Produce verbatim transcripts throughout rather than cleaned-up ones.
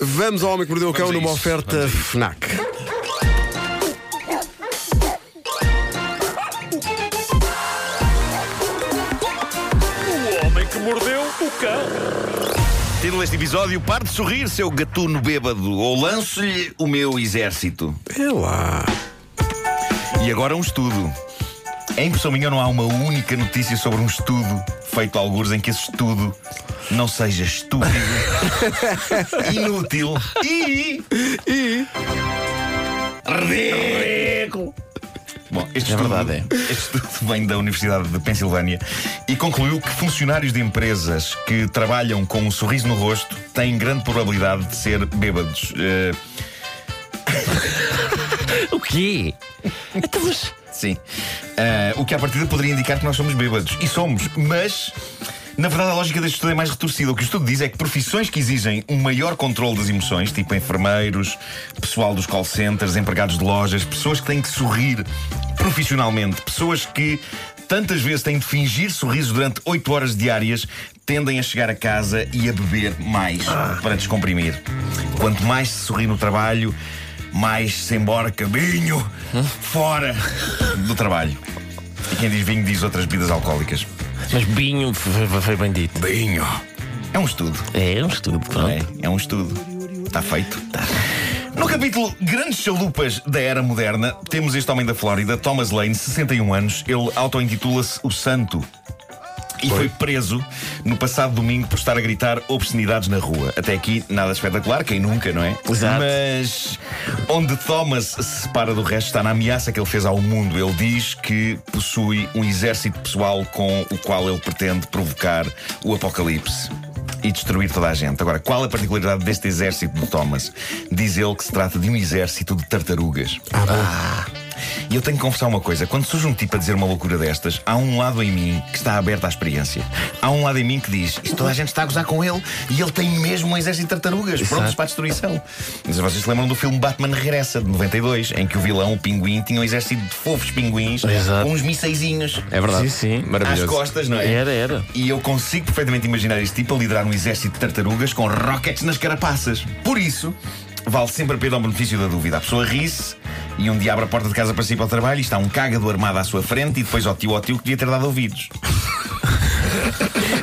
Vamos ao Homem que Mordeu o Cão numa oferta FNAC. O Homem que Mordeu o Cão. Título deste episódio: pare de sorrir, seu gatuno bêbado, ou lanço-lhe o meu exército. É lá. E agora um estudo. Em impressão minha, não há uma única notícia sobre um estudo feito a algures em que esse estudo não seja estúpido, inútil e... e... ridículo. Bom, este, é estudo, verdade, é. este estudo vem da Universidade de Pensilvânia e concluiu que funcionários de empresas que trabalham com um sorriso no rosto têm grande probabilidade de ser bêbados. Uh... O quê? Estamos... Sim. Uh, o que à partida poderia indicar que nós somos bêbados. E somos, mas na verdade a lógica deste estudo é mais retorcida. O que o estudo diz é que profissões que exigem um maior controle das emoções, tipo enfermeiros, pessoal dos call centers, empregados de lojas, pessoas que têm que sorrir profissionalmente, pessoas que tantas vezes têm de fingir sorrisos durante oito horas diárias, tendem a chegar a casa e a beber mais para descomprimir. Quanto mais se sorri no trabalho, mais se emborca vinho fora do trabalho. E quem diz vinho diz outras bebidas alcoólicas. Mas vinho foi bem dito. Vinho. É um estudo. É, é um estudo, pronto. É, é um estudo. Está feito. Tá. No capítulo Grandes Chalupas da Era Moderna, temos este homem da Flórida, Thomas Lane, sessenta e um anos. Ele auto-intitula-se o Santo. E foi preso no passado domingo por estar a gritar obscenidades na rua. Até aqui nada espetacular, quem nunca, não é? Exato. Mas onde Thomas se separa do resto está na ameaça que ele fez ao mundo. Ele diz que possui um exército pessoal com o qual ele pretende provocar o apocalipse e destruir toda a gente. Agora, qual a particularidade deste exército do Thomas? Diz ele que se trata de um exército de tartarugas. Ah, bom. Ah. E eu tenho que confessar uma coisa. Quando surge um tipo a dizer uma loucura destas, há um lado em mim que está aberto à experiência. Há um lado em mim que diz: isto toda a gente está a gozar com ele e ele tem mesmo um exército de tartarugas prontos para a destruição. Mas vocês se lembram do filme Batman Regressa, de noventa e dois, em que o vilão, o pinguim, tinha um exército de fofos pinguins com uns mísseisinhos. É verdade, sim, sim. Maravilhoso. Às costas, não é? Era, era. E eu consigo perfeitamente imaginar este tipo a liderar um exército de tartarugas com rockets nas carapaças. Por isso, vale sempre a pena ao benefício da dúvida. A pessoa ri-se e um dia abre a porta de casa para si para o trabalho e está um cagado armado à sua frente e depois ao tio, ao tio, que devia ter dado ouvidos.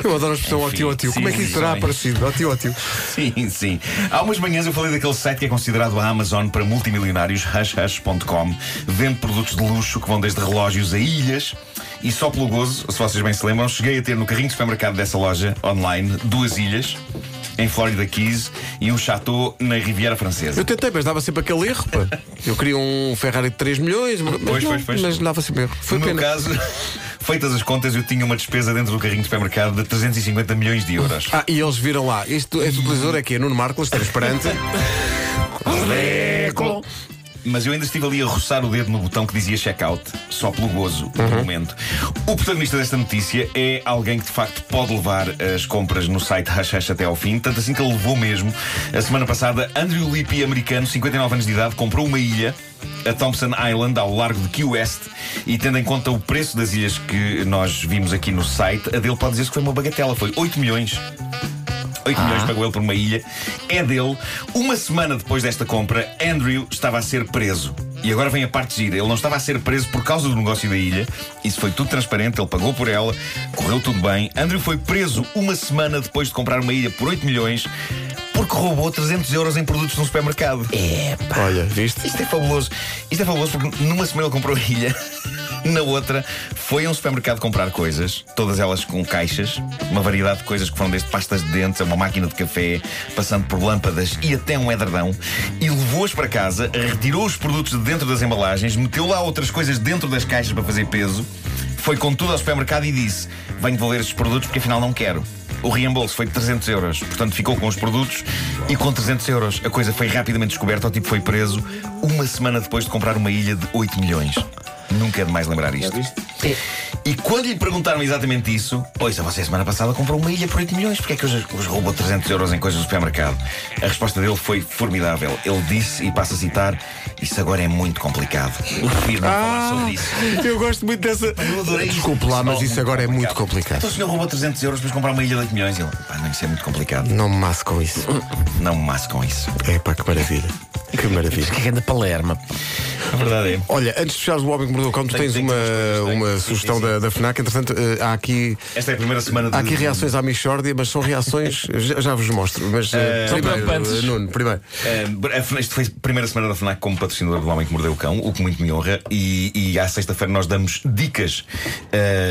Eu adoro a expressão ao tio, ao tio. Como é que isso terá aparecido? Ao tio, ao tio. Sim, sim. Há umas manhãs eu falei daquele site que é considerado a Amazon para multimilionários, hush hush ponto com. Vende produtos de luxo que vão desde relógios a ilhas. E só pelo gozo, se vocês bem se lembram, cheguei a ter no carrinho de supermercado dessa loja online duas ilhas em Florida Keys e um chateau na Riviera Francesa. Eu tentei, mas dava sempre aquele erro, pá. Eu queria um Ferrari de três milhões, mas, pois, não, pois, pois. mas dava sempre erro. Foi no pena. Meu caso, feitas as contas, eu tinha uma despesa dentro do carrinho de supermercado de trezentos e cinquenta milhões de euros. Ah, e eles viram lá. Este, este utilizador é que é Nuno Marcos, transparente. Ridículo. Mas eu ainda estive ali a roçar o dedo no botão que dizia check-out, só pelo gozo do uhum. momento. O protagonista desta notícia é alguém que de facto pode levar as compras no site Hush Hush até ao fim, tanto assim que ele levou mesmo. A semana passada, Andrew Lippi, americano, cinquenta e nove anos de idade, comprou uma ilha, a Thompson Island, ao largo de Key West, e tendo em conta o preço das ilhas que nós vimos aqui no site, a dele pode dizer-se que foi uma bagatela, foi oito milhões. oito milhões pagou ele por uma ilha. É dele. Uma semana depois desta compra, Andrew estava a ser preso. E agora vem a parte gira. Ele não estava a ser preso por causa do negócio da ilha. Isso foi tudo transparente, ele pagou por ela, correu tudo bem. Andrew foi preso uma semana depois de comprar uma ilha por oito milhões, porque roubou trezentos euros em produtos num supermercado. Epa. Olha, viste? Isto é fabuloso. Isto é fabuloso porque numa semana ele comprou a ilha. Na outra, foi a um supermercado comprar coisas, todas elas com caixas, uma variedade de coisas que foram desde pastas de dentes a uma máquina de café, passando por lâmpadas e até um edredão, e levou-as para casa, retirou os produtos de dentro das embalagens, meteu lá outras coisas dentro das caixas para fazer peso, foi com tudo ao supermercado e disse: venho devolver estes produtos porque afinal não quero. O reembolso foi de trezentos euros, portanto ficou com os produtos e com trezentos euros. A coisa foi rapidamente descoberta, o tipo foi preso uma semana depois de comprar uma ilha de oito milhões. Nunca é demais lembrar isto. Sim. E quando lhe perguntaram exatamente isso, pois, você semana passada comprou uma ilha por oito milhões, porque é que hoje os roubou trezentos euros em coisas do supermercado? A resposta dele foi formidável. Ele disse, e passo a citar: isso agora é muito complicado. Eu prefiro não ah, falar sobre isso. Eu gosto muito dessa. Eu adorei. Desculpe lá, mas isso agora é muito complicado. Então o senhor roubou trezentos euros para comprar uma ilha de oito milhões? Ele, pá, não, isso é muito complicado. Não me maço com isso. Não me maço com isso. É pá, que maravilha. Que maravilha. Que é da Palerma. A verdade é. Olha, antes de fechares o Homem que Mordeu o Cão, tu tens tem, uma, tem, uma tem, sugestão tem, da, da FNAC. Entretanto, uh, há aqui. Esta é a primeira semana de... Há aqui reações à Michórdia, mas são reações. já, já vos mostro. Mas, uh, são preocupantes. Nuno, primeiro. Uh, Isto foi a primeira semana da FNAC como patrocinador do Homem que Mordeu o Cão, o que muito me honra. E, e à sexta-feira nós damos dicas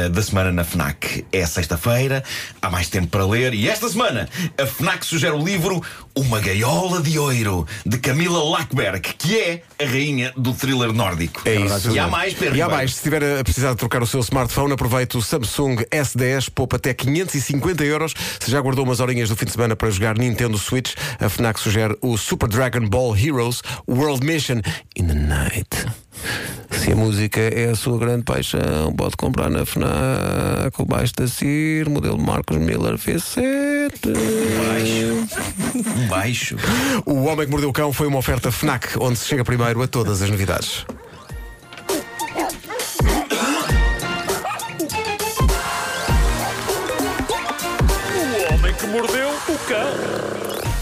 uh, da semana na FNAC. É sexta-feira, há mais tempo para ler. E esta semana a FNAC sugere o livro Uma Gaiola de Ouro, de Camila Lackberg, que é a rainha do thriller nórdico. É isso. E há mais, Pedro. E há mais. Se tiver a precisar de trocar o seu smartphone, aproveite o Samsung S dez, poupa até quinhentos e cinquenta euros. Se já guardou umas horinhas do fim de semana para jogar Nintendo Switch, a FNAC sugere o Super Dragon Ball Heroes World Mission in the Night. Se a música é a sua grande paixão, pode comprar na FNAC o baixo da C I R, modelo Marcos Miller V sete. Um baixo. O Homem que Mordeu o Cão foi uma oferta FNAC, onde se chega primeiro a todas as novidades. O Homem que Mordeu o Cão.